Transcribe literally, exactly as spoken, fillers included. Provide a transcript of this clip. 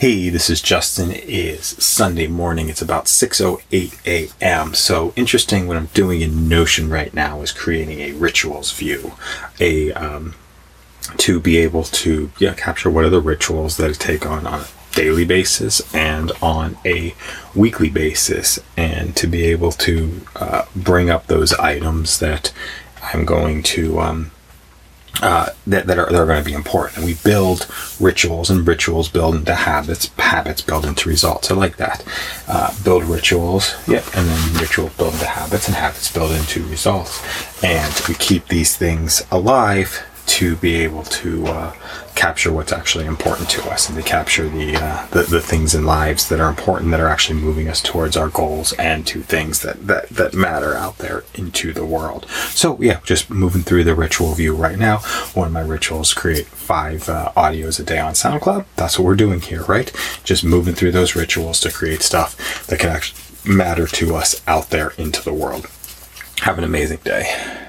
Hey, this is Justin. It is Sunday morning. It's about six oh eight a.m. So interesting, what I'm doing in Notion right now is creating a rituals view, a um, to be able to yeah, capture what are the rituals that I take on on a daily basis and on a weekly basis, and to be able to uh, bring up those items that I'm going to... Um, Uh, that, that, are, that are going to be important. And we build rituals, and rituals build into habits, habits build into results. I like that. Uh, build rituals, yep, and then rituals build into habits, and habits build into results. And we keep these things alive to be able to uh, capture what's actually important to us, and to capture the, uh, the the things in lives that are important, that are actually moving us towards our goals and to things that, that, that matter out there into the world. So yeah, just moving through the ritual view right now. One of my rituals, create five uh, audios a day on SoundCloud. That's what we're doing here, right? Just moving through those rituals to create stuff that can actually matter to us out there into the world. Have an amazing day.